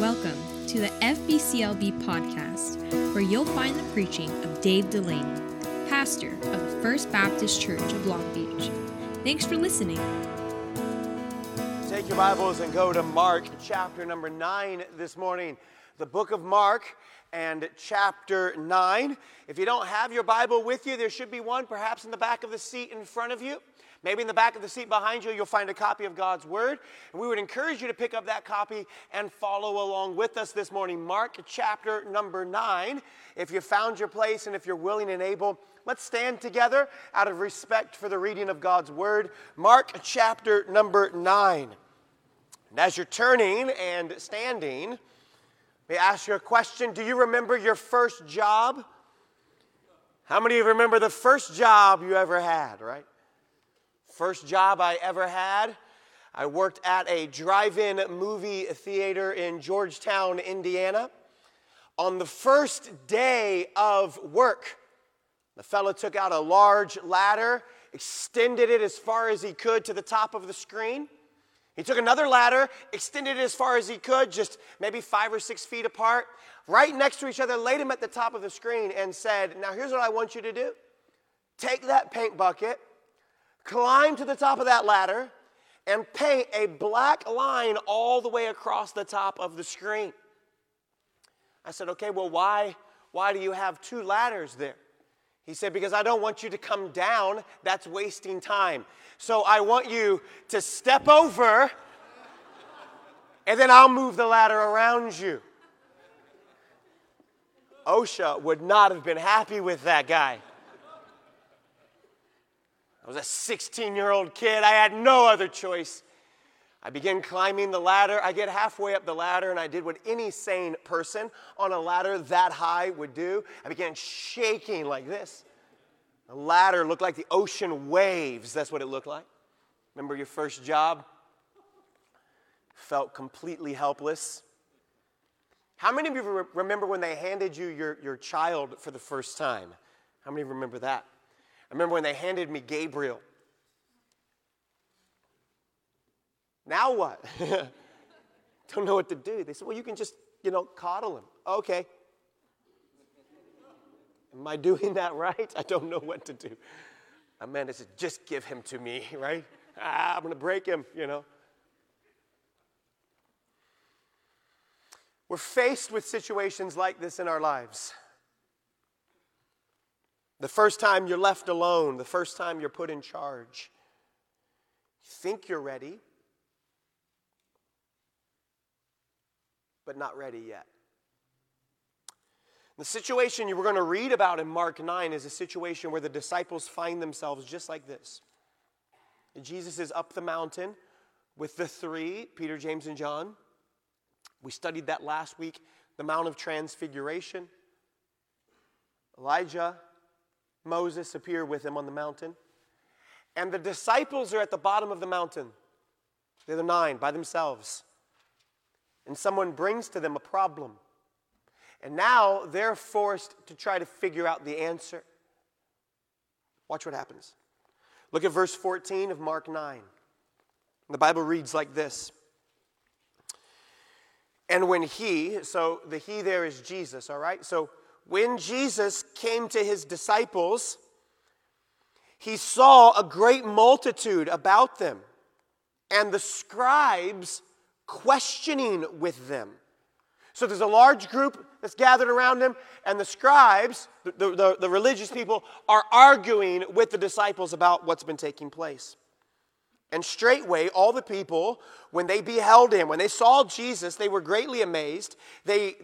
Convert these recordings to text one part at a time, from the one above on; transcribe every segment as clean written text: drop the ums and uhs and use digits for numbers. Welcome to the FBCLB podcast, where you'll find the preaching of Dave Delaney, pastor of the First Baptist Church of Long Beach. Thanks for listening. Take your Bibles and go to Mark chapter number 9 this morning. The book of Mark and chapter 9. If you don't have your Bible with you, there should be one perhaps in the back of the seat in front of you. Maybe in the back of the seat behind you, you'll find a copy of God's Word. And we would encourage you to pick up that copy and follow along with us this morning. Mark chapter number 9. If you found your place and if you're willing and able, let's stand together out of respect for the reading of God's Word. Mark chapter number 9. And as you're turning and standing, may I ask you a question? Do you remember your first job? How many of you remember the first job you ever had, right? First job I ever had, I worked at a drive-in movie theater in Georgetown, Indiana. On the first day of work, the fellow took out a large ladder, extended it as far as he could to the top of the screen. He took another ladder, extended it as far as he could, just maybe 5 or 6 feet apart, right next to each other, laid him at the top of the screen and said, "Now here's what I want you to do. Take that paint bucket, climb to the top of that ladder, and paint a black line all the way across the top of the screen." I said, "Okay, well, why do you have two ladders there?" He said, "Because I don't want you to come down. That's wasting time. So I want you to step over, and then I'll move the ladder around you." OSHA would not have been happy with that guy. I was a 16-year-old kid. I had no other choice. I began climbing the ladder. I get halfway up the ladder, and I did what any sane person on a ladder that high would do. I began shaking like this. The ladder looked like the ocean waves. That's what it looked like. Remember your first job? Felt completely helpless. How many of you remember when they handed you your child for the first time? How many of you remember that? I remember when they handed me Gabriel. Now what? Don't know what to do. They said, "Well, you can just, coddle him." Okay. Am I doing that right? I don't know what to do. Amanda said, "Just give him to me," right? I'm going to break him, We're faced with situations like this in our lives. The first time you're left alone, the first time you're put in charge. You think you're ready, but not ready yet. The situation you were going to read about in Mark 9 is a situation where the disciples find themselves just like this. Jesus is up the mountain with the three, Peter, James, and John. We studied that last week, the Mount of Transfiguration. Elijah, Moses appear with him on the mountain. And the disciples are at the bottom of the mountain. They're the 9 by themselves. And someone brings to them a problem. And now they're forced to try to figure out the answer. Watch what happens. Look at verse 14 of Mark 9. The Bible reads like this. And when he, so the he there is Jesus, all right? So when Jesus came to his disciples, he saw a great multitude about them, and the scribes questioning with them. So there's a large group that's gathered around him, and the scribes, the religious people, are arguing with the disciples about what's been taking place. And straightway, all the people, when they beheld him, when they saw Jesus, they were greatly amazed. They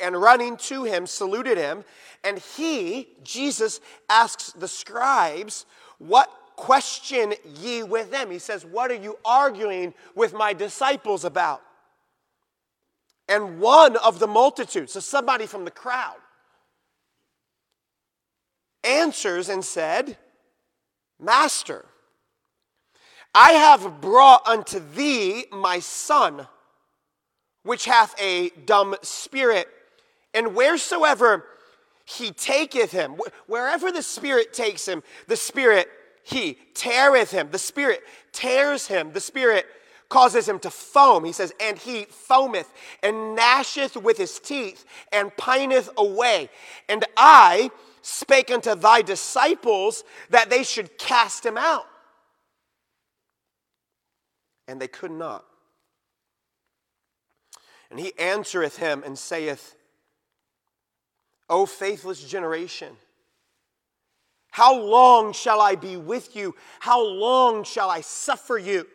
running to him, saluted him. And he, Jesus, asks the scribes, "What question ye with them?" He says, "What are you arguing with my disciples about?" And one of the multitude, so somebody from the crowd, answers and said, "Master, I have brought unto thee my son, which hath a dumb spirit, and wheresoever he taketh him," wherever the spirit takes him, the spirit, he teareth him. The spirit tears him. The spirit causes him to foam. He says, and he foameth, and gnasheth with his teeth, and pineth away. And I spake unto thy disciples that they should cast him out. And they could not. And he answereth him and saith, O faithless generation, how long shall I be with you? How long shall I suffer you?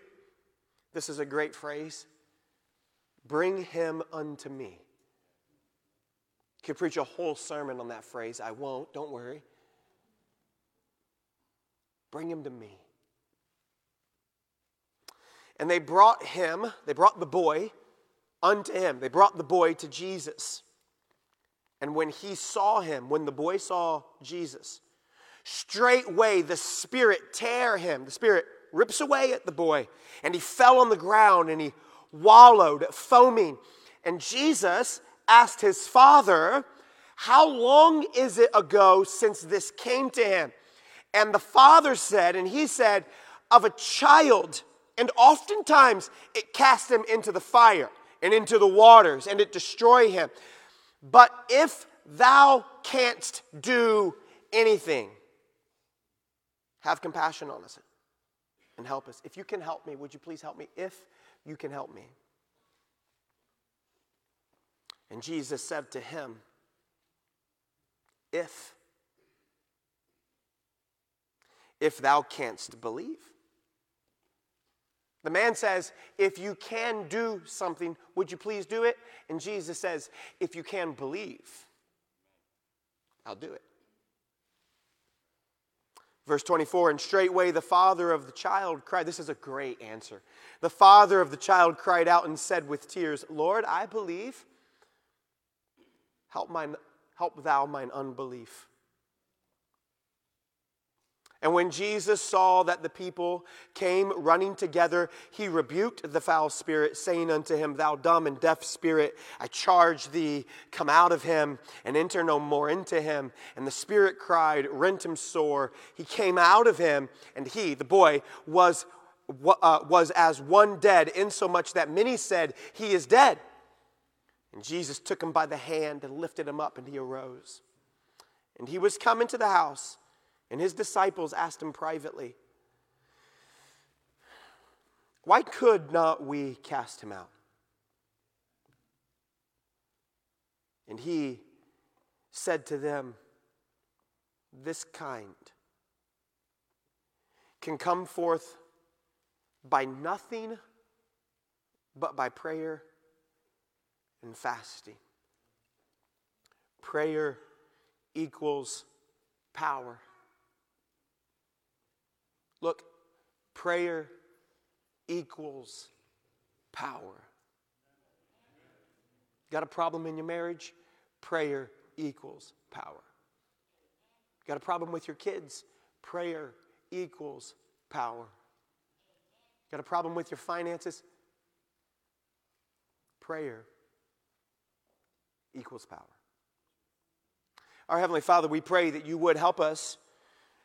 This is a great phrase. Bring him unto me. You could preach a whole sermon on that phrase. I won't, don't worry. Bring him to me. And they brought the boy to Jesus. And when the boy saw Jesus, straightway the Spirit tare him. The Spirit rips away at the boy, and he fell on the ground, and he wallowed, foaming. And Jesus asked his father, how long is it ago since this came to him? And the father said, and he said, of a child. And oftentimes it cast him into the fire and into the waters, and it destroy him. But if thou canst do anything, have compassion on us and help us. If you can help me, would you please help me? If you can help me. And Jesus said to him, if thou canst believe. The man says, if you can do something, would you please do it? And Jesus says, if you can believe, I'll do it. Verse 24, and straightway the father of the child cried. This is a great answer. The father of the child cried out and said with tears, Lord, I believe. Help thou mine unbelief. And when Jesus saw that the people came running together, he rebuked the foul spirit, saying unto him, Thou dumb and deaf spirit, I charge thee, come out of him, and enter no more into him. And the spirit cried, rent him sore. He came out of him, and he, the boy, was as one dead, insomuch that many said, He is dead. And Jesus took him by the hand and lifted him up, and he arose. And he was come into the house, and his disciples asked him privately, why could not we cast him out? And he said to them, this kind can come forth by nothing but by prayer and fasting. Prayer equals power. Look, prayer equals power. Got a problem in your marriage? Prayer equals power. Got a problem with your kids? Prayer equals power. Got a problem with your finances? Prayer equals power. Our Heavenly Father, we pray that you would help us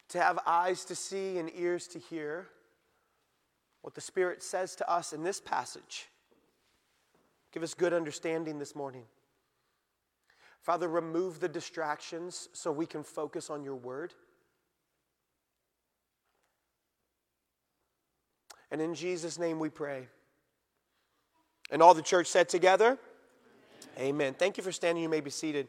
to have eyes to see and ears to hear what the Spirit says to us in this passage. Give us good understanding this morning. Father, remove the distractions so we can focus on your word. And in Jesus' name we pray. And all the church said together, Amen. Amen. Thank you for standing. You may be seated.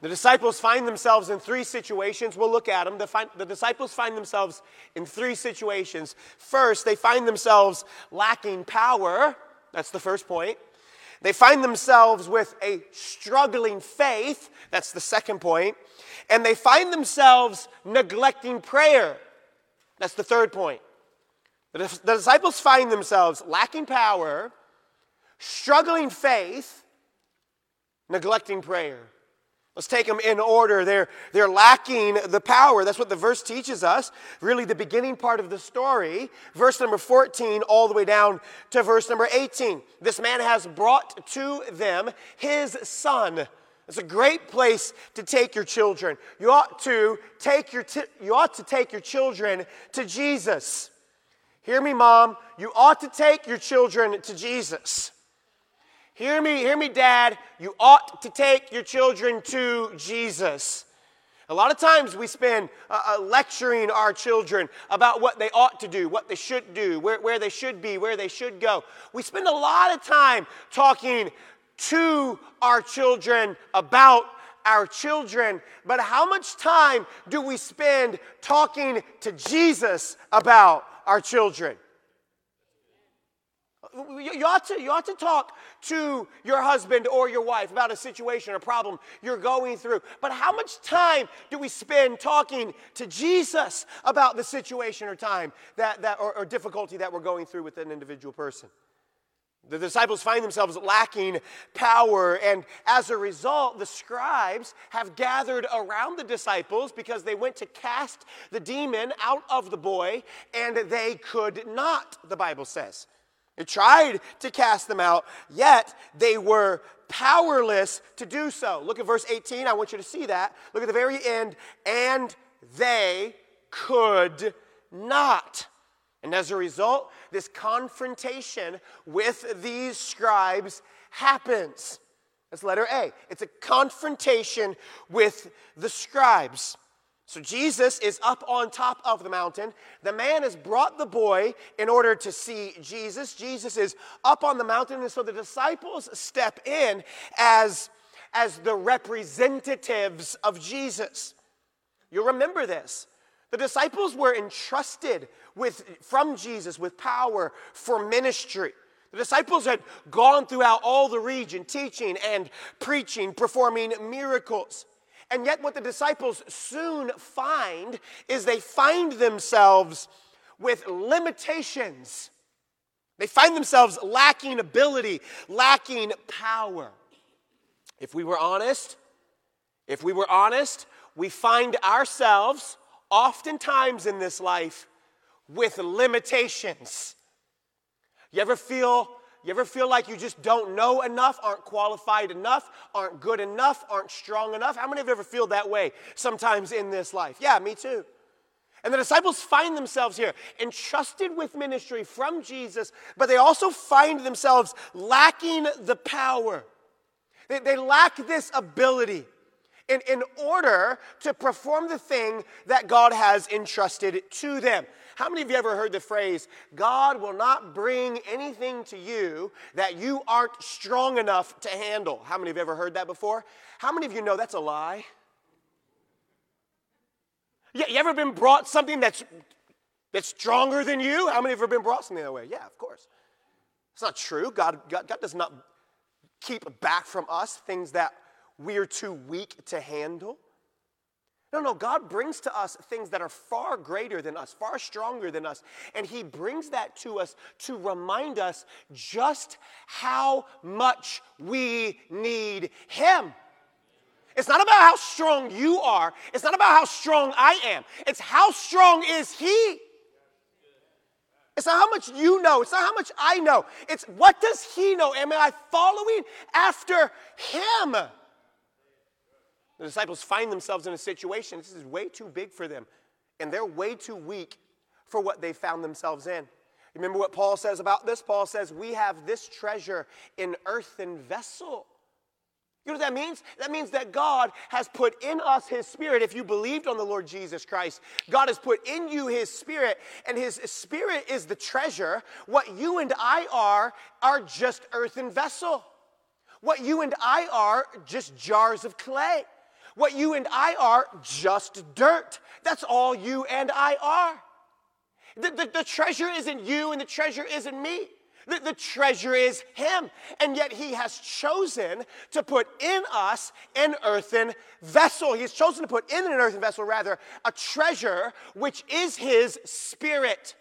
The disciples find themselves in three situations. We'll look at them. The disciples find themselves in three situations. First, they find themselves lacking power. That's the first point. They find themselves with a struggling faith. That's the second point. And they find themselves neglecting prayer. That's the third point. The disciples find themselves lacking power, struggling faith, neglecting prayer. Let's take them in order. They're lacking the power. That's what the verse teaches us. Really the beginning part of the story. Verse number 14 all the way down to verse number 18. This man has brought to them his son. It's a great place to take your children. You ought to take your children to Jesus. Hear me, Mom. You ought to take your children to Jesus. Hear me, Dad. You ought to take your children to Jesus. A lot of times we spend lecturing our children about what they ought to do, what they should do, where they should be, where they should go. We spend a lot of time talking to our children about our children, but how much time do we spend talking to Jesus about our children? You ought to talk to your husband or your wife about a situation or problem you're going through. But how much time do we spend talking to Jesus about the situation or time or difficulty that we're going through with an individual person? The disciples find themselves lacking power, and as a result, the scribes have gathered around the disciples because they went to cast the demon out of the boy, and they could not, the Bible says. They tried to cast them out, yet they were powerless to do so. Look at verse 18. I want you to see that. Look at the very end. And they could not. And as a result, this confrontation with these scribes happens. That's letter A. It's a confrontation with the scribes. So Jesus is up on top of the mountain. The man has brought the boy in order to see Jesus. Jesus is up on the mountain, and so the disciples step in as the representatives of Jesus. You'll remember this. The disciples were entrusted from Jesus with power for ministry. The disciples had gone throughout all the region, teaching and preaching, performing miracles. And yet what the disciples soon find is they find themselves with limitations. They find themselves lacking ability, lacking power. If we were honest, we find ourselves oftentimes in this life with limitations. You ever feel like you just don't know enough, aren't qualified enough, aren't good enough, aren't strong enough? How many of you ever feel that way sometimes in this life? Yeah, me too. And the disciples find themselves here, entrusted with ministry from Jesus, but they also find themselves lacking the power. They lack this ability in order to perform the thing that God has entrusted to them. How many of you ever heard the phrase, God will not bring anything to you that you aren't strong enough to handle? How many of you ever heard that before? How many of you know that's a lie? Yeah, you ever been brought something that's stronger than you? How many have ever been brought something that way? Yeah, of course. It's not true. God does not keep back from us things that we are too weak to handle. No, God brings to us things that are far greater than us, far stronger than us, and he brings that to us to remind us just how much we need him. It's not about how strong you are. It's not about how strong I am. It's how strong is he. It's not how much you know. It's not how much I know. It's what does he know? Am I following after him? The disciples find themselves in a situation. This is way too big for them, and they're way too weak for what they found themselves in. Remember what Paul says about this? Paul says, we have this treasure in earthen vessel. You know what that means? That means that God has put in us his spirit. If you believed on the Lord Jesus Christ, God has put in you his spirit, and his spirit is the treasure. What you and I are just earthen vessel. What you and I are, just jars of clay. What you and I are, just dirt. That's all you and I are. The treasure isn't you, and the treasure isn't me. The treasure is him. And yet he has chosen to put in us an earthen vessel. He has chosen to put in an earthen vessel, rather, a treasure which is his spirit.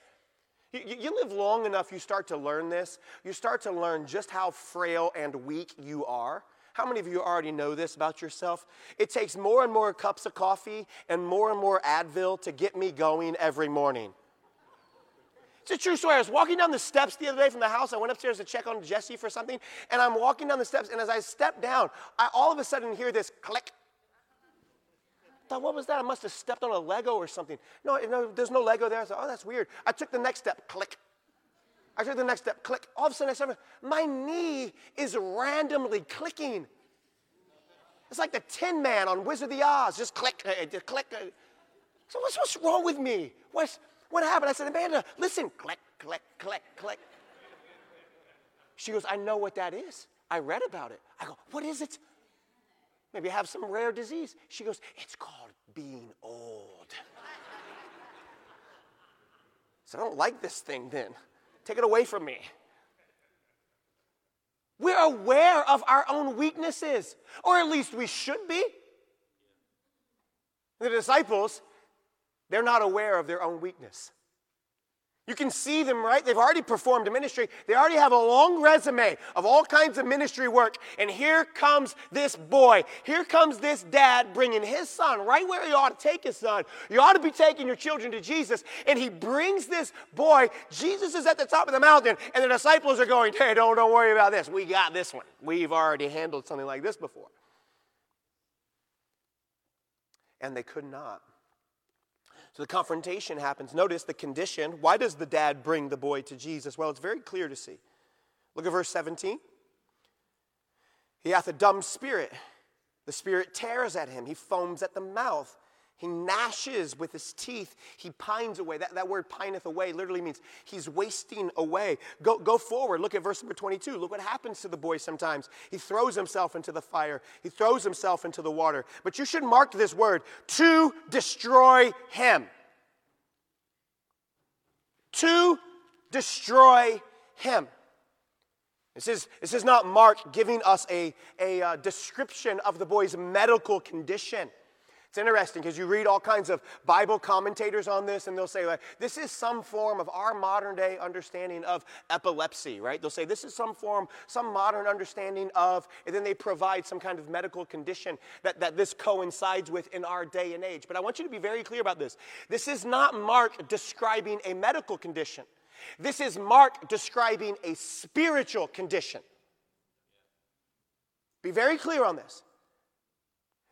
You live long enough, you start to learn this. You start to learn just how frail and weak you are. How many of you already know this about yourself? It takes more and more cups of coffee and more Advil to get me going every morning. It's a true story. I was walking down the steps the other day from the house. I went upstairs to check on Jesse for something, and I'm walking down the steps, and as I step down, I all of a sudden hear this click. I thought, what was that? I must have stepped on a Lego or something. No, there's no Lego there. I thought, oh, that's weird. I took the next step, click. I took the next step, click. All of a sudden, I said, my knee is randomly clicking. It's like the Tin Man on Wizard of the Oz. Just click, click. So what's wrong with me? What happened? I said, Amanda, listen, click, click, click, click. She goes, I know what that is. I read about it. I go, what is it? Maybe I have some rare disease. She goes, it's called being old. So I don't like this thing then. Take it away from me. We're aware of our own weaknesses, or at least we should be. The disciples, they're not aware of their own weakness. You can see them, right? They've already performed a ministry. They already have a long resume of all kinds of ministry work. And here comes this boy. Here comes this dad bringing his son right where he ought to take his son. You ought to be taking your children to Jesus. And he brings this boy. Jesus is at the top of the mountain. And the disciples are going, hey, don't worry about this. We got this one. We've already handled something like this before. And they could not. So the confrontation happens. Notice the condition. Why does the dad bring the boy to Jesus? Well, it's very clear to see. Look at verse 17. He hath a dumb spirit. The spirit tears at him. He foams at the mouth. He gnashes with his teeth. He pines away. That word pineth away literally means he's wasting away. Go forward. Look at verse number 22. Look what happens to the boy sometimes. He throws himself into the fire. He throws himself into the water. But you should mark this word, to destroy him. To destroy him. This is not Mark giving us a description of the boy's medical condition. It's interesting because you read all kinds of Bible commentators on this, and they'll say, like, this is some form of our modern-day understanding of epilepsy, right? They'll say, this is some form, some modern understanding of, and then they provide some kind of medical condition that this coincides with in our day and age. But I want you to be very clear about this. This is not Mark describing a medical condition. This is Mark describing a spiritual condition. Be very clear on this.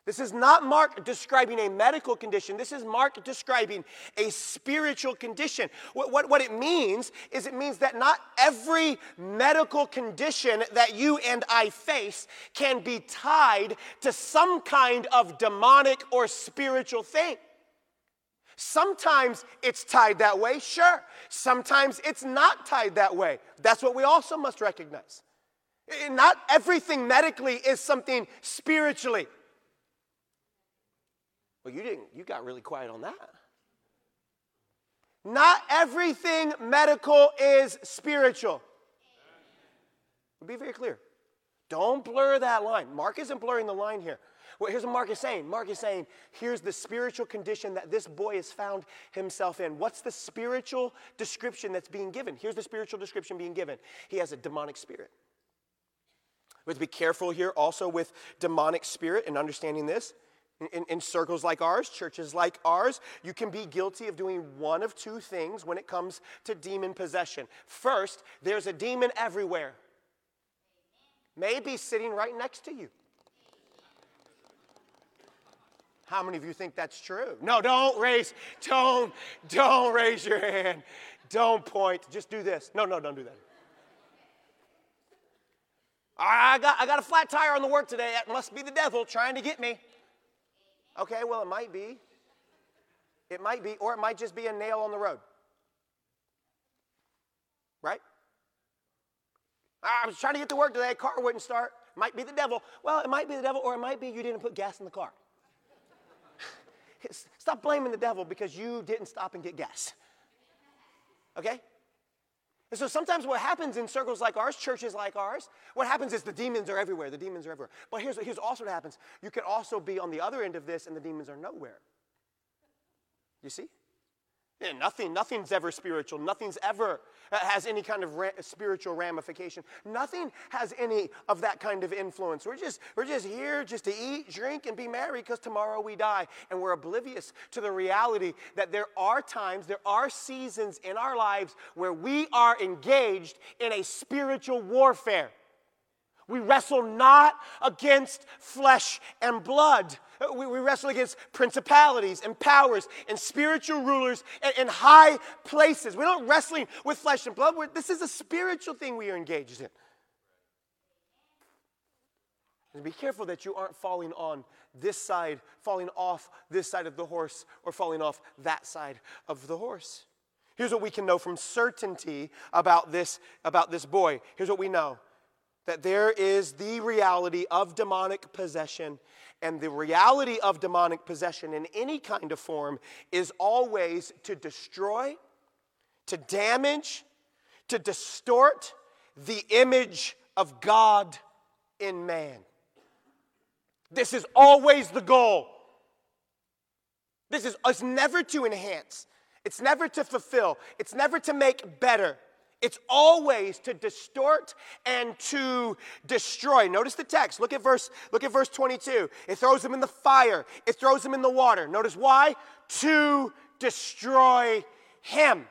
This is not Mark describing a medical condition. This is Mark describing a spiritual condition. What it means is it means that not every medical condition that you and I face can be tied to some kind of demonic or spiritual thing. Sometimes it's tied that way, sure. Sometimes it's not tied that way. That's what we also must recognize. Not everything medically is something spiritually. Well, you got really quiet on that. Not everything medical is spiritual. Be very clear. Don't blur that line. Mark isn't blurring the line here. Well, here's what Mark is saying. Mark is saying, here's the spiritual condition that this boy has found himself in. What's the spiritual description that's being given? Here's the spiritual description being given. He has a demonic spirit. We have to be careful here also with demonic spirit and understanding this. In circles like ours, churches like ours, you can be guilty of doing one of two things when it comes to demon possession. First, there's a demon everywhere. Maybe sitting right next to you. How many of you think that's true? No, don't raise your hand. Don't point. Just do this. No, don't do that. I got a flat tire on the work today. That must be the devil trying to get me. Okay, well, it might be. It might be, or it might just be a nail on the road. Right? I was trying to get to work today. Car wouldn't start. Might be the devil. Well, it might be the devil, or it might be you didn't put gas in the car. Stop blaming the devil because you didn't stop and get gas. Okay? And so sometimes what happens in circles like ours, churches like ours, what happens is the demons are everywhere. The demons are everywhere. But here's also what happens. You can also be on the other end of this and the demons are nowhere. You see? Yeah, nothing's ever spiritual. Nothing's ever has any kind of spiritual ramification. Nothing has any of that kind of influence. We're just here just to eat, drink, and be merry because tomorrow we die. And we're oblivious to the reality that there are times, there are seasons in our lives where we are engaged in a spiritual warfare. We wrestle not against flesh and blood. We wrestle against principalities and powers and spiritual rulers and high places. We're not wrestling with flesh and blood. This is a spiritual thing we are engaged in. And be careful that you aren't falling on this side, falling off this side of the horse, or falling off that side of the horse. Here's what we can know from certainty about this boy. Here's what we know. That there is the reality of demonic possession, and the reality of demonic possession in any kind of form is always to destroy, to damage, to distort the image of God in man. This is always the goal. It's never to enhance. It's never to fulfill. It's never to make better. It's always to distort and to destroy. Notice the text. Look at verse 22. It throws him in the fire. It throws him in the water. Notice why? To destroy him.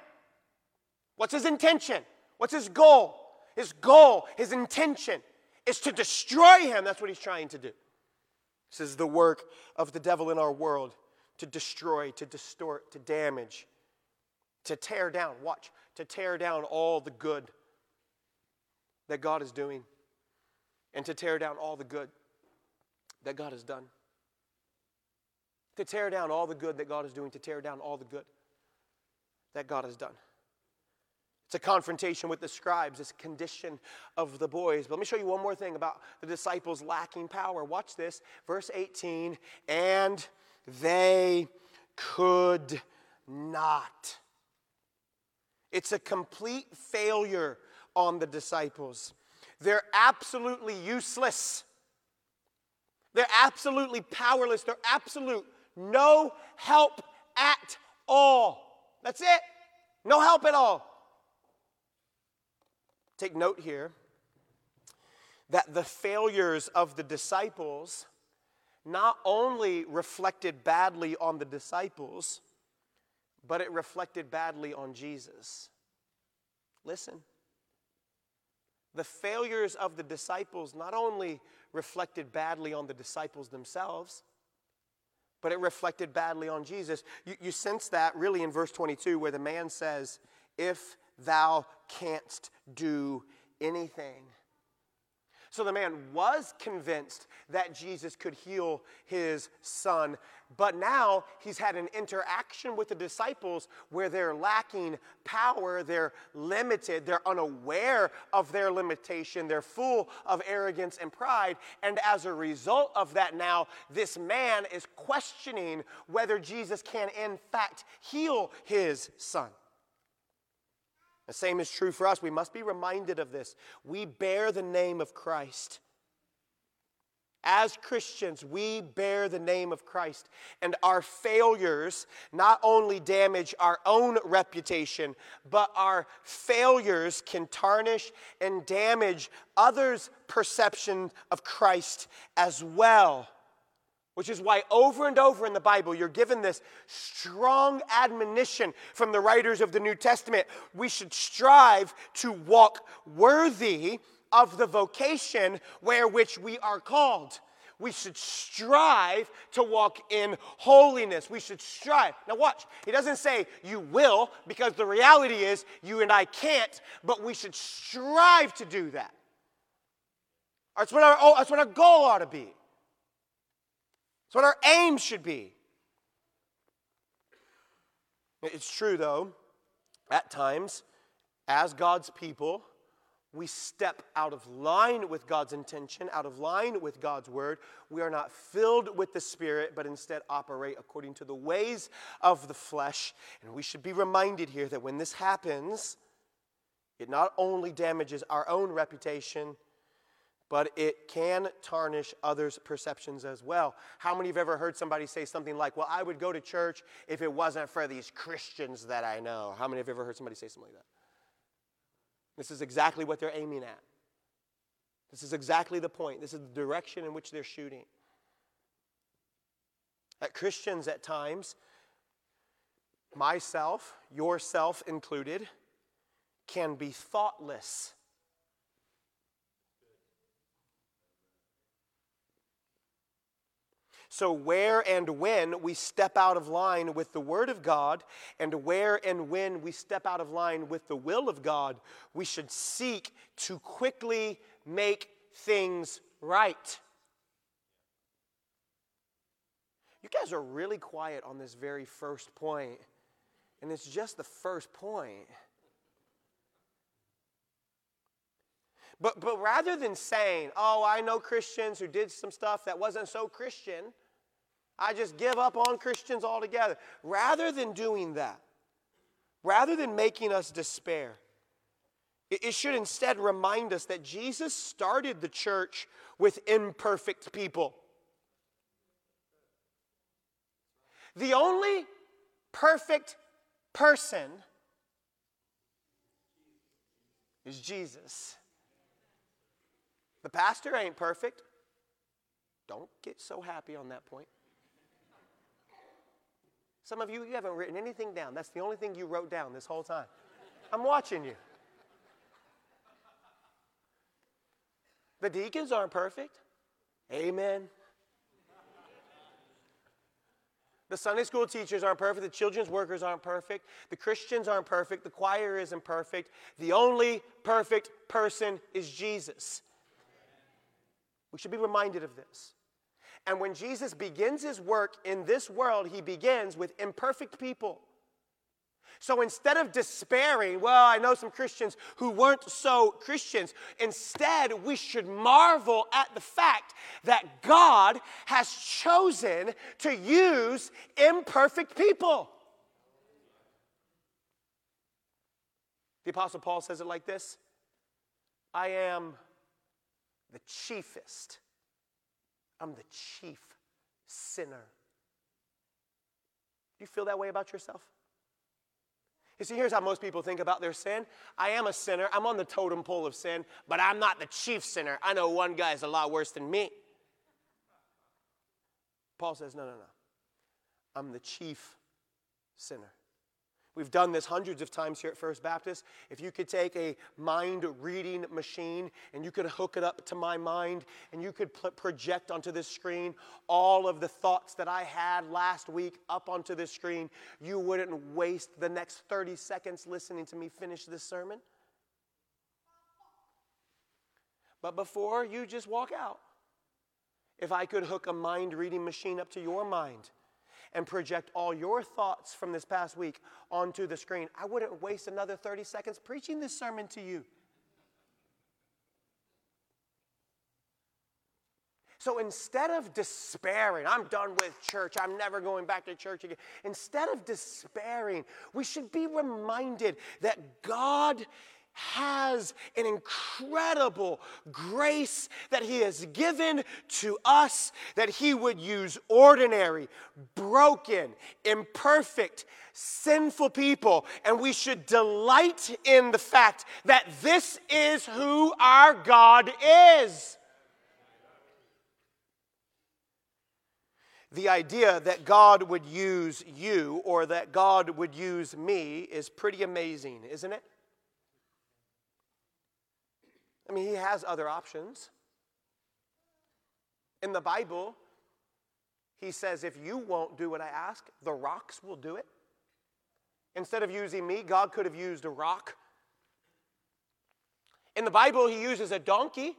What's his intention? What's his goal? His goal, his intention is to destroy him. That's what he's trying to do. This is the work of the devil in our world. To destroy, to distort, to damage, to tear down. Watch. To tear down all the good that God is doing, and to tear down all the good that God has done. To tear down all the good that God is doing, to tear down all the good that God has done. It's a confrontation with the scribes, it's a condition of the boys. But let me show you one more thing about the disciples lacking power. Watch this, verse 18, and they could not. It's a complete failure on the disciples. They're absolutely useless. They're absolutely powerless. They're absolute no help at all. That's it. No help at all. Take note here that the failures of the disciples not only reflected badly on the disciples, but it reflected badly on Jesus. Listen. The failures of the disciples not only reflected badly on the disciples themselves, but it reflected badly on Jesus. You sense that really in verse 22, where the man says, if thou canst do anything. So the man was convinced that Jesus could heal his son, but now he's had an interaction with the disciples where they're lacking power, they're limited, they're unaware of their limitation, they're full of arrogance and pride, and as a result of that now, this man is questioning whether Jesus can in fact heal his son. The same is true for us. We must be reminded of this. We bear the name of Christ. As Christians, we bear the name of Christ. And our failures not only damage our own reputation, but our failures can tarnish and damage others' perception of Christ as well. Which is why over and over in the Bible, you're given this strong admonition from the writers of the New Testament. We should strive to walk worthy of the vocation wherewith we are called. We should strive to walk in holiness. We should strive. Now watch. He doesn't say you will, because the reality is you and I can't, but we should strive to do that. That's what our goal ought to be. It's what our aim should be. It's true, though, at times, as God's people, we step out of line with God's intention, out of line with God's word. We are not filled with the Spirit, but instead operate according to the ways of the flesh. And we should be reminded here that when this happens, it not only damages our own reputation, but it can tarnish others' perceptions as well. How many have ever heard somebody say something like, well, I would go to church if it wasn't for these Christians that I know? How many have ever heard somebody say something like that? This is exactly what they're aiming at. This is exactly the point. This is the direction in which they're shooting. That Christians at times, myself, yourself included, can be thoughtless. So where and when we step out of line with the Word of God, and where and when we step out of line with the will of God, we should seek to quickly make things right. You guys are really quiet on this very first point, and it's just the first point. But rather than saying, oh, I know Christians who did some stuff that wasn't so Christian, I just give up on Christians altogether. Rather than doing that, rather than making us despair, it should instead remind us that Jesus started the church with imperfect people. The only perfect person is Jesus. The pastor ain't perfect. Don't get so happy on that point. Some of you haven't written anything down. That's the only thing you wrote down this whole time. I'm watching you. The deacons aren't perfect. Amen. The Sunday school teachers aren't perfect. The children's workers aren't perfect. The Christians aren't perfect. The choir isn't perfect. The only perfect person is Jesus. We should be reminded of this. And when Jesus begins his work in this world, he begins with imperfect people. So instead of despairing, well, I know some Christians who weren't so Christians, instead we should marvel at the fact that God has chosen to use imperfect people. The Apostle Paul says it like this: I am the chiefest. I'm the chief sinner. Do you feel that way about yourself? You see, here's how most people think about their sin. I am a sinner. I'm on the totem pole of sin, but I'm not the chief sinner. I know one guy is a lot worse than me. Paul says, no. I'm the chief sinner. We've done this hundreds of times here at First Baptist. If you could take a mind-reading machine and you could hook it up to my mind and you could project onto this screen all of the thoughts that I had last week up onto this screen, you wouldn't waste the next 30 seconds listening to me finish this sermon. But before you just walk out, if I could hook a mind-reading machine up to your mind and project all your thoughts from this past week onto the screen, I wouldn't waste another 30 seconds preaching this sermon to you. So instead of despairing, I'm done with church, I'm never going back to church again. Instead of despairing, we should be reminded that God has an incredible grace that he has given to us, that he would use ordinary, broken, imperfect, sinful people. And we should delight in the fact that this is who our God is. The idea that God would use you or that God would use me is pretty amazing, isn't it? I mean, he has other options. In the Bible, he says, if you won't do what I ask, the rocks will do it. Instead of using me, God could have used a rock. In the Bible, he uses a donkey.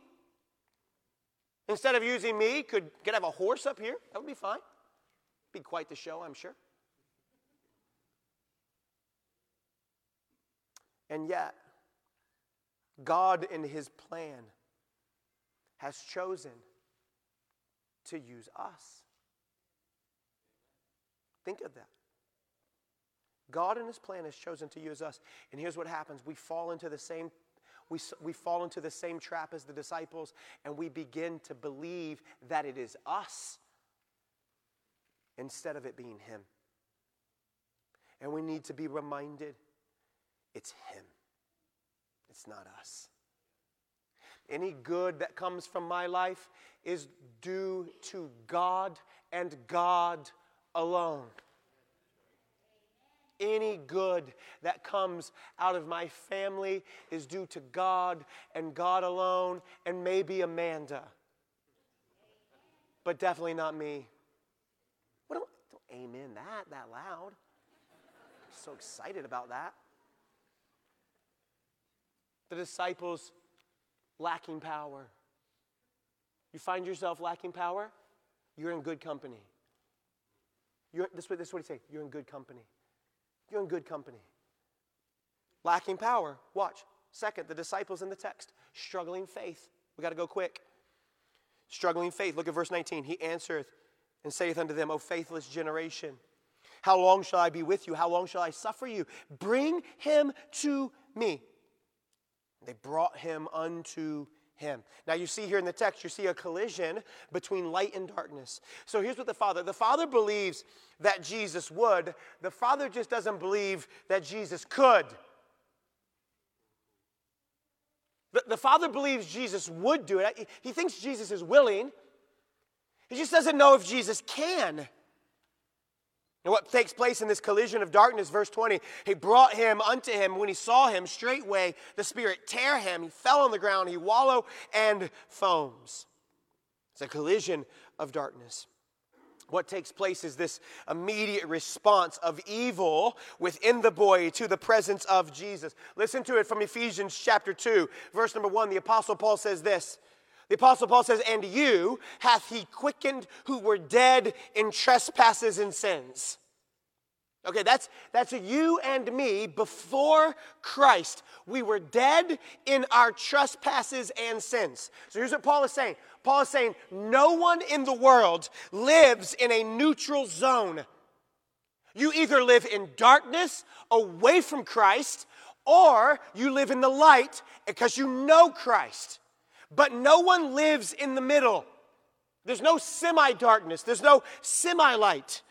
Instead of using me, could have a horse up here. That would be fine. Be quite the show, I'm sure. And yet, God in his plan has chosen to use us. Think of that. God in his plan has chosen to use us. And here's what happens. We fall into the same trap as the disciples, and we begin to believe that it is us instead of it being him. And we need to be reminded it's him. It's not us. Any good that comes from my life is due to God and God alone. Any good that comes out of my family is due to God and God alone, and maybe Amanda, but definitely not me amen that loud. I'm so excited about that. The disciples lacking power. You find yourself lacking power, you're in good company. This is what he said. You're in good company. You're in good company. Lacking power. Watch. Second, the disciples in the text. Struggling faith. We got to go quick. Struggling faith. Look at verse 19. He answereth and saith unto them, O faithless generation, how long shall I be with you? How long shall I suffer you? Bring him to me. They brought him unto him. Now you see here in the text, you see a collision between light and darkness. So here's what the Father believes that Jesus would. The Father just doesn't believe that Jesus could. The Father believes Jesus would do it. He thinks Jesus is willing. He just doesn't know if Jesus can. And what takes place in this collision of darkness, verse 20, he brought him unto him. When he saw him, straightway the Spirit tear him. He fell on the ground. He wallow and foams. It's a collision of darkness. What takes place is this immediate response of evil within the boy to the presence of Jesus. Listen to it from Ephesians chapter 2, verse number 1. The Apostle Paul says this. The Apostle Paul says, and you hath he quickened who were dead in trespasses and sins. Okay, that's a you and me before Christ. We were dead in our trespasses and sins. So here's what Paul is saying. Paul is saying, no one in the world lives in a neutral zone. You either live in darkness away from Christ, or you live in the light because you know Christ. But no one lives in the middle. There's no semi-darkness. There's no semi-light.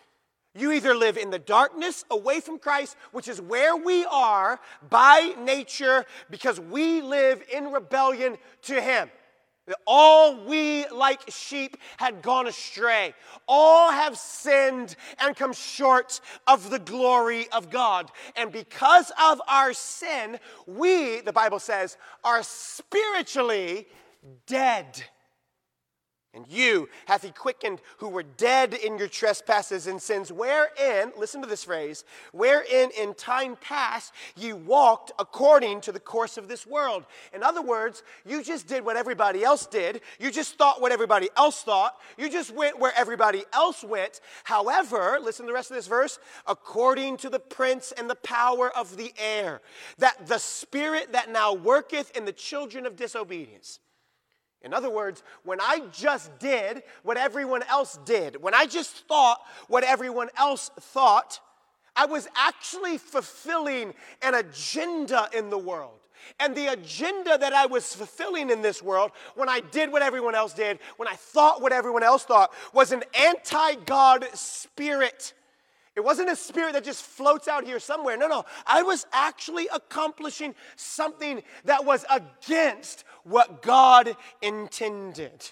You either live in the darkness away from Christ, which is where we are by nature because we live in rebellion to him. All we like sheep had gone astray. All have sinned and come short of the glory of God. And because of our sin, we, the Bible says, are spiritually dead. And you hath he quickened who were dead in your trespasses and sins, wherein, listen to this phrase, wherein in time past ye walked according to the course of this world. In other words, you just did what everybody else did. You just thought what everybody else thought. You just went where everybody else went. However, listen to the rest of this verse, according to the prince and the power of the air, that the spirit that now worketh in the children of disobedience. In other words, when I just did what everyone else did, when I just thought what everyone else thought, I was actually fulfilling an agenda in the world. And the agenda that I was fulfilling in this world, when I did what everyone else did, when I thought what everyone else thought, was an anti-God spirit. It wasn't a spirit that just floats out here somewhere. No. I was actually accomplishing something that was against what God intended.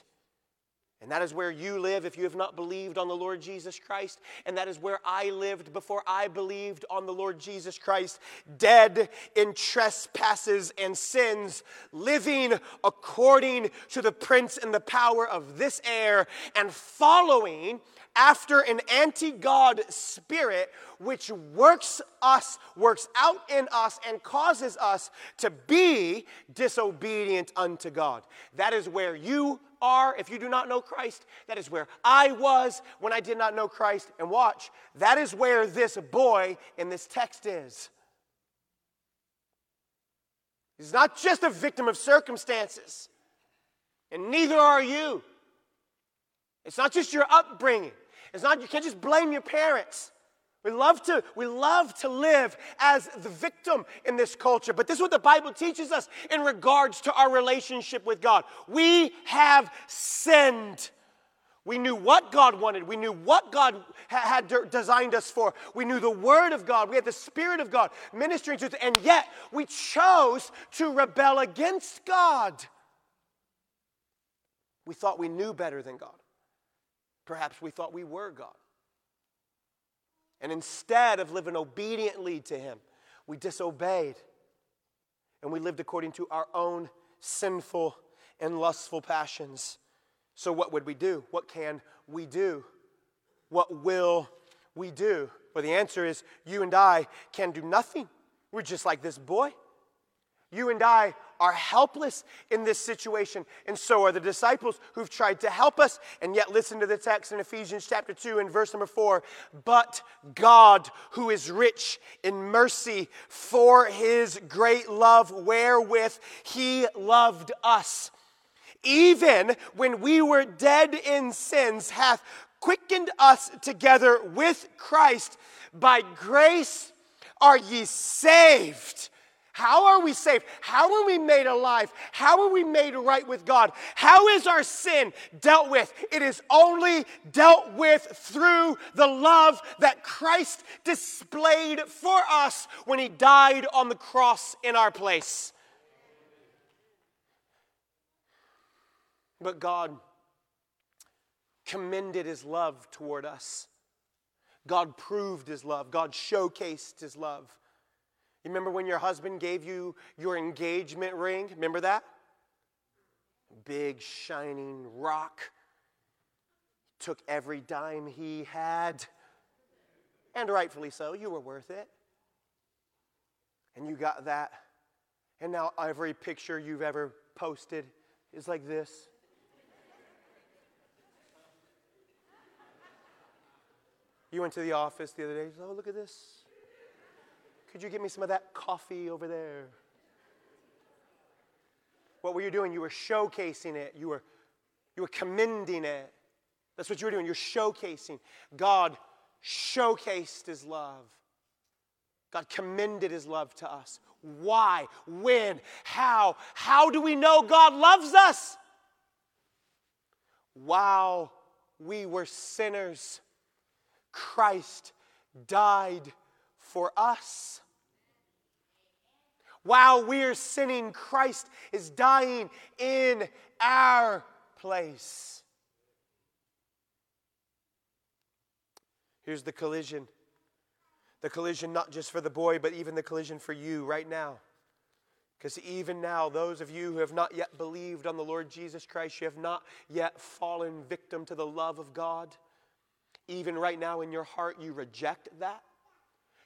And that is where you live if you have not believed on the Lord Jesus Christ. And that is where I lived before I believed on the Lord Jesus Christ. Dead in trespasses and sins. Living according to the prince and the power of this air. And following after an anti-God spirit which works out in us and causes us to be disobedient unto God. That is where you are if you do not know Christ. That is where I was when I did not know Christ. And watch, that is where this boy in this text is. He's not just a victim of circumstances, and neither are you. It's not just your upbringing. It's not, you can't just blame your parents. We love to live as the victim in this culture. But this is what the Bible teaches us in regards to our relationship with God. We have sinned. We knew what God wanted. We knew what God had designed us for. We knew the Word of God. We had the Spirit of God ministering to us. And yet, we chose to rebel against God. We thought we knew better than God. Perhaps we thought we were God. And instead of living obediently to him, we disobeyed. And we lived according to our own sinful and lustful passions. So what would we do? What can we do? What will we do? Well, the answer is you and I can do nothing. We're just like this boy. You and I are helpless in this situation, and so are the disciples who've tried to help us. And yet listen to the text in Ephesians chapter 2 and verse number 4. But God, who is rich in mercy, for his great love wherewith he loved us, even when we were dead in sins, hath quickened us together with Christ. By grace are ye saved. How are we saved? How are we made alive? How are we made right with God? How is our sin dealt with? It is only dealt with through the love that Christ displayed for us when he died on the cross in our place. But God commended his love toward us. God proved his love. God showcased his love. You remember when your husband gave you your engagement ring? Remember that? Big, shining rock. Took every dime he had. And rightfully so, you were worth it. And you got that. And now every picture you've ever posted is like this. You went to the office the other day. Oh, look at this. Could you get me some of that coffee over there? What were you doing? You were showcasing it. You were commending it. That's what you were doing. You're showcasing. God showcased his love. God commended his love to us. Why? When? How? How do we know God loves us? While we were sinners, Christ died for us. While we're sinning, Christ is dying in our place. Here's the collision. The collision not just for the boy, but even the collision for you right now. Because even now, those of you who have not yet believed on the Lord Jesus Christ, you have not yet fallen victim to the love of God. Even right now in your heart, you reject that.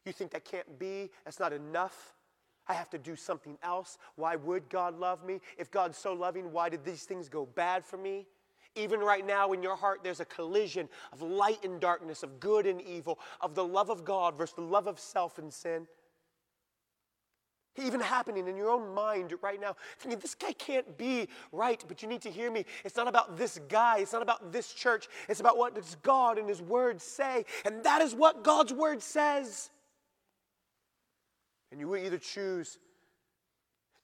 You think that can't be. That's not enough. I have to do something else. Why would God love me? If God's so loving, why did these things go bad for me? Even right now in your heart, there's a collision of light and darkness, of good and evil, of the love of God versus the love of self and sin. Even happening in your own mind right now, thinking this guy can't be right, but you need to hear me. It's not about this guy. It's not about this church. It's about what does God and his word say. And that is what God's word says. And you will either choose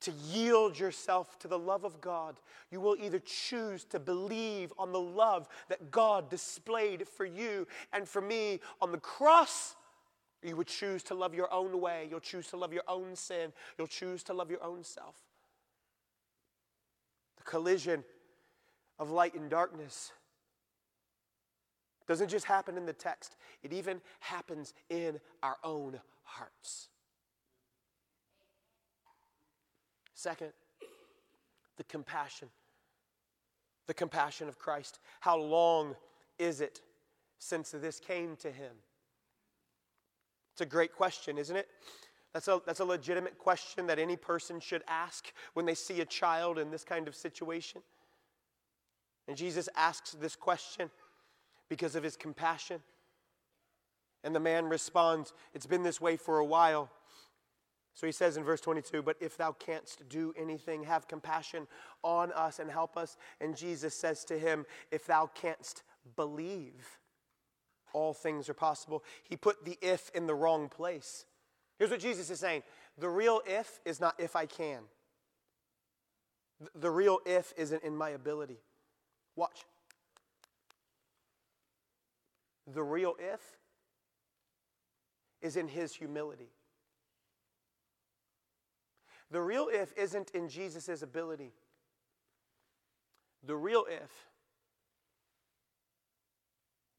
to yield yourself to the love of God. You will either choose to believe on the love that God displayed for you and for me on the cross. You would choose to love your own way. You'll choose to love your own sin. You'll choose to love your own self. The collision of light and darkness doesn't just happen in the text. It even happens in our own hearts. Second, the compassion of Christ. How long is it since this came to him? It's a great question, isn't it? That's a legitimate question that any person should ask when they see a child in this kind of situation. And Jesus asks this question because of his compassion. And the man responds, it's been this way for a while. So he says in verse 22, but if thou canst do anything, have compassion on us and help us. And Jesus says to him, if thou canst believe, all things are possible. He put the if in the wrong place. Here's what Jesus is saying. The real if is not if I can. The real if isn't in my ability. Watch. The real if is in his humility. The real if isn't in Jesus' ability. The real if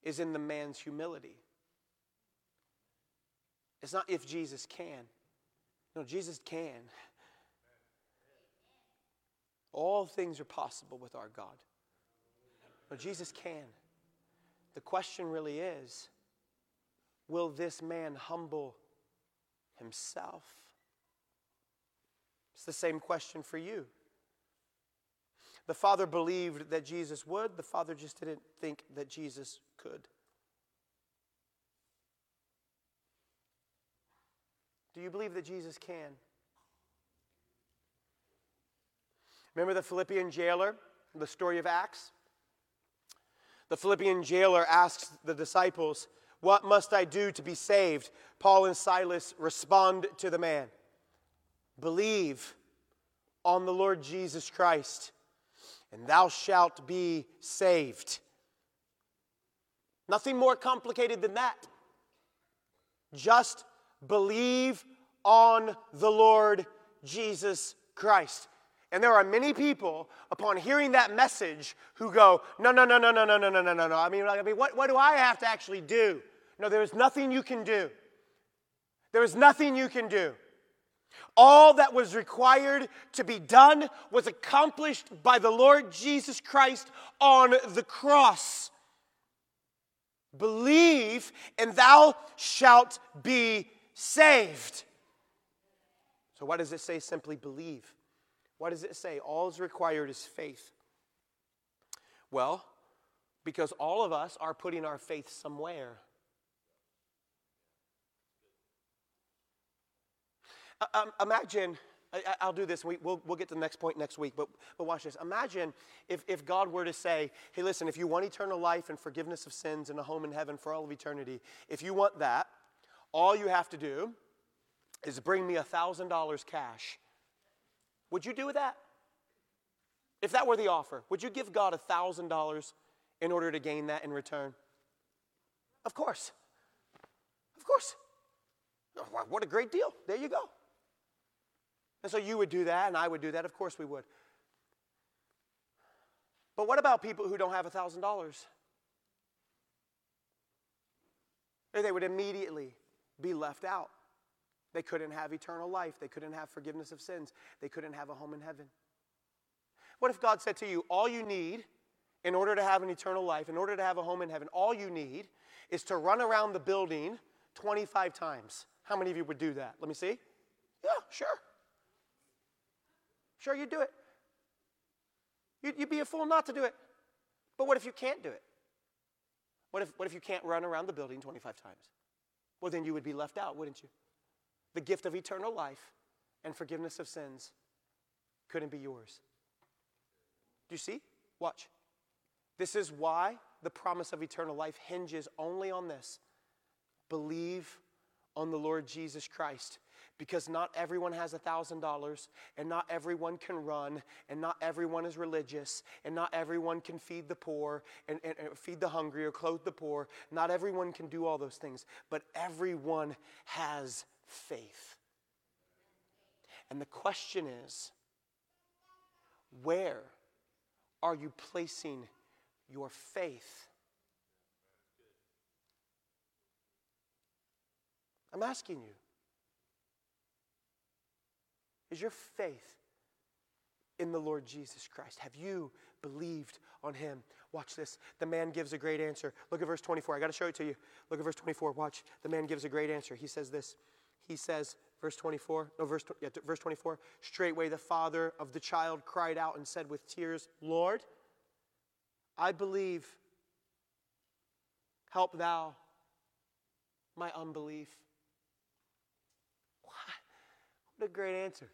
is in the man's humility. It's not if Jesus can. No, Jesus can. All things are possible with our God. No, Jesus can. The question really is, will this man humble himself? It's the same question for you. The Father believed that Jesus would. The Father just didn't think that Jesus could. Do you believe that Jesus can? Remember the Philippian jailer, the story of Acts? The Philippian jailer asks the disciples, "What must I do to be saved?" Paul and Silas respond to the man, "Believe on the Lord Jesus Christ, and thou shalt be saved." Nothing more complicated than that. Just believe on the Lord Jesus Christ. And there are many people, upon hearing that message, who go, no. I mean, what do I have to actually do? No, there is nothing you can do. There is nothing you can do. All that was required to be done was accomplished by the Lord Jesus Christ on the cross. Believe, and thou shalt be saved. So why does it say simply believe? Why does it say all is required is faith? Well, because all of us are putting our faith somewhere. Imagine, I'll do this, we'll get to the next point next week, but watch this. Imagine if God were to say, hey, listen, if you want eternal life and forgiveness of sins and a home in heaven for all of eternity, if you want that, all you have to do is bring me $1,000 cash. Would you do that? If that were the offer, would you give God $1,000 in order to gain that in return? Of course. Of course. What a great deal. There you go. And so you would do that, and I would do that. Of course we would. But what about people who don't have $1,000? They would immediately be left out. They couldn't have eternal life. They couldn't have forgiveness of sins. They couldn't have a home in heaven. What if God said to you, all you need in order to have an eternal life, in order to have a home in heaven, all you need is to run around the building 25 times. How many of you would do that? Let me see. Yeah, sure. Sure, you'd do it. You'd be a fool not to do it. But what if you can't do it? What if you can't run around the building 25 times? Well, then you would be left out, wouldn't you? The gift of eternal life and forgiveness of sins couldn't be yours. Do you see? Watch. This is why the promise of eternal life hinges only on this. Believe on the Lord Jesus Christ. Because not everyone has $1,000, and not everyone can run, and not everyone is religious, and not everyone can feed the poor, and feed the hungry, or clothe the poor. Not everyone can do all those things, but everyone has faith. And the question is, where are you placing your faith? I'm asking you. Is your faith in the Lord Jesus Christ? Have you believed on him? Watch this. The man gives a great answer. Look at verse 24. I got to show it to you. Look at verse 24. Watch. The man gives a great answer. He says this. He says, verse 24, straightway the father of the child cried out and said with tears, Lord, I believe. Help thou my unbelief. What a great answer.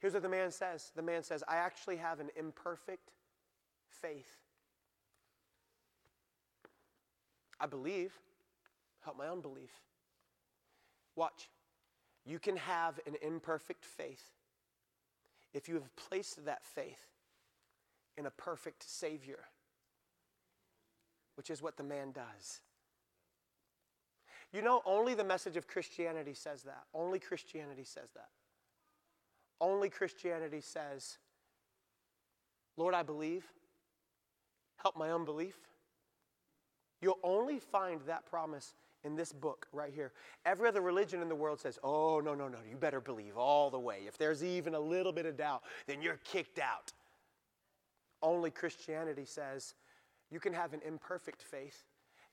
Here's what the man says. The man says, I actually have an imperfect faith. I believe. Help my unbelief. Watch. You can have an imperfect faith if you have placed that faith in a perfect Savior, which is what the man does. You know, only the message of Christianity says that. Only Christianity says that. Only Christianity says, Lord, I believe. Help my unbelief. You'll only find that promise in this book right here. Every other religion in the world says, oh, no. You better believe all the way. If there's even a little bit of doubt, then you're kicked out. Only Christianity says you can have an imperfect faith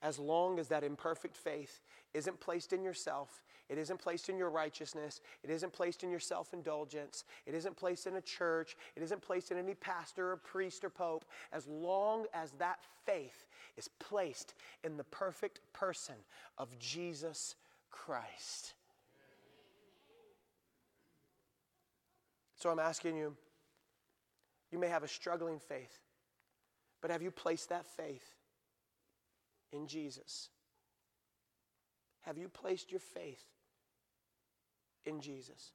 as long as that imperfect faith isn't placed in yourself, it isn't placed in your righteousness, it isn't placed in your self-indulgence, it isn't placed in a church, it isn't placed in any pastor or priest or pope, as long as that faith is placed in the perfect person of Jesus Christ. So I'm asking you, you may have a struggling faith, but have you placed that faith in Jesus? Have you placed your faith in Jesus?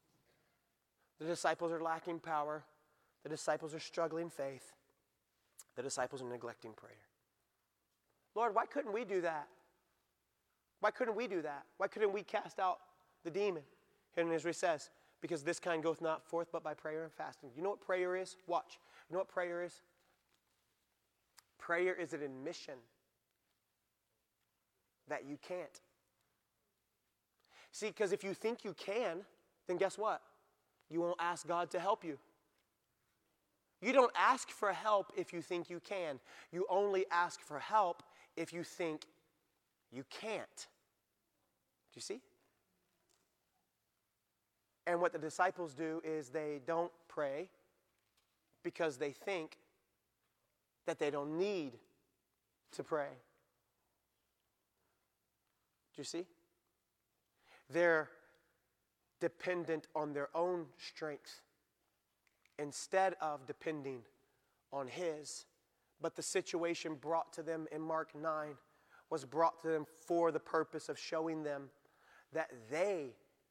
The disciples are lacking power. The disciples are struggling faith. The disciples are neglecting prayer. Lord, why couldn't we do that? Why couldn't we do that? Why couldn't we cast out the demon? Here in Israel says, because this kind goeth not forth but by prayer and fasting. You know what prayer is? Watch. You know what prayer is? Prayer is an admission that you can't. See, because if you think you can, then guess what? You won't ask God to help you. You don't ask for help if you think you can. You only ask for help if you think you can't. Do you see? And what the disciples do is they don't pray because they think that they don't need to pray. Do you see? They're dependent on their own strength instead of depending on His. But the situation brought to them in Mark 9 was brought to them for the purpose of showing them that they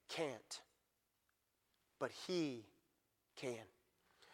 can't, but He can.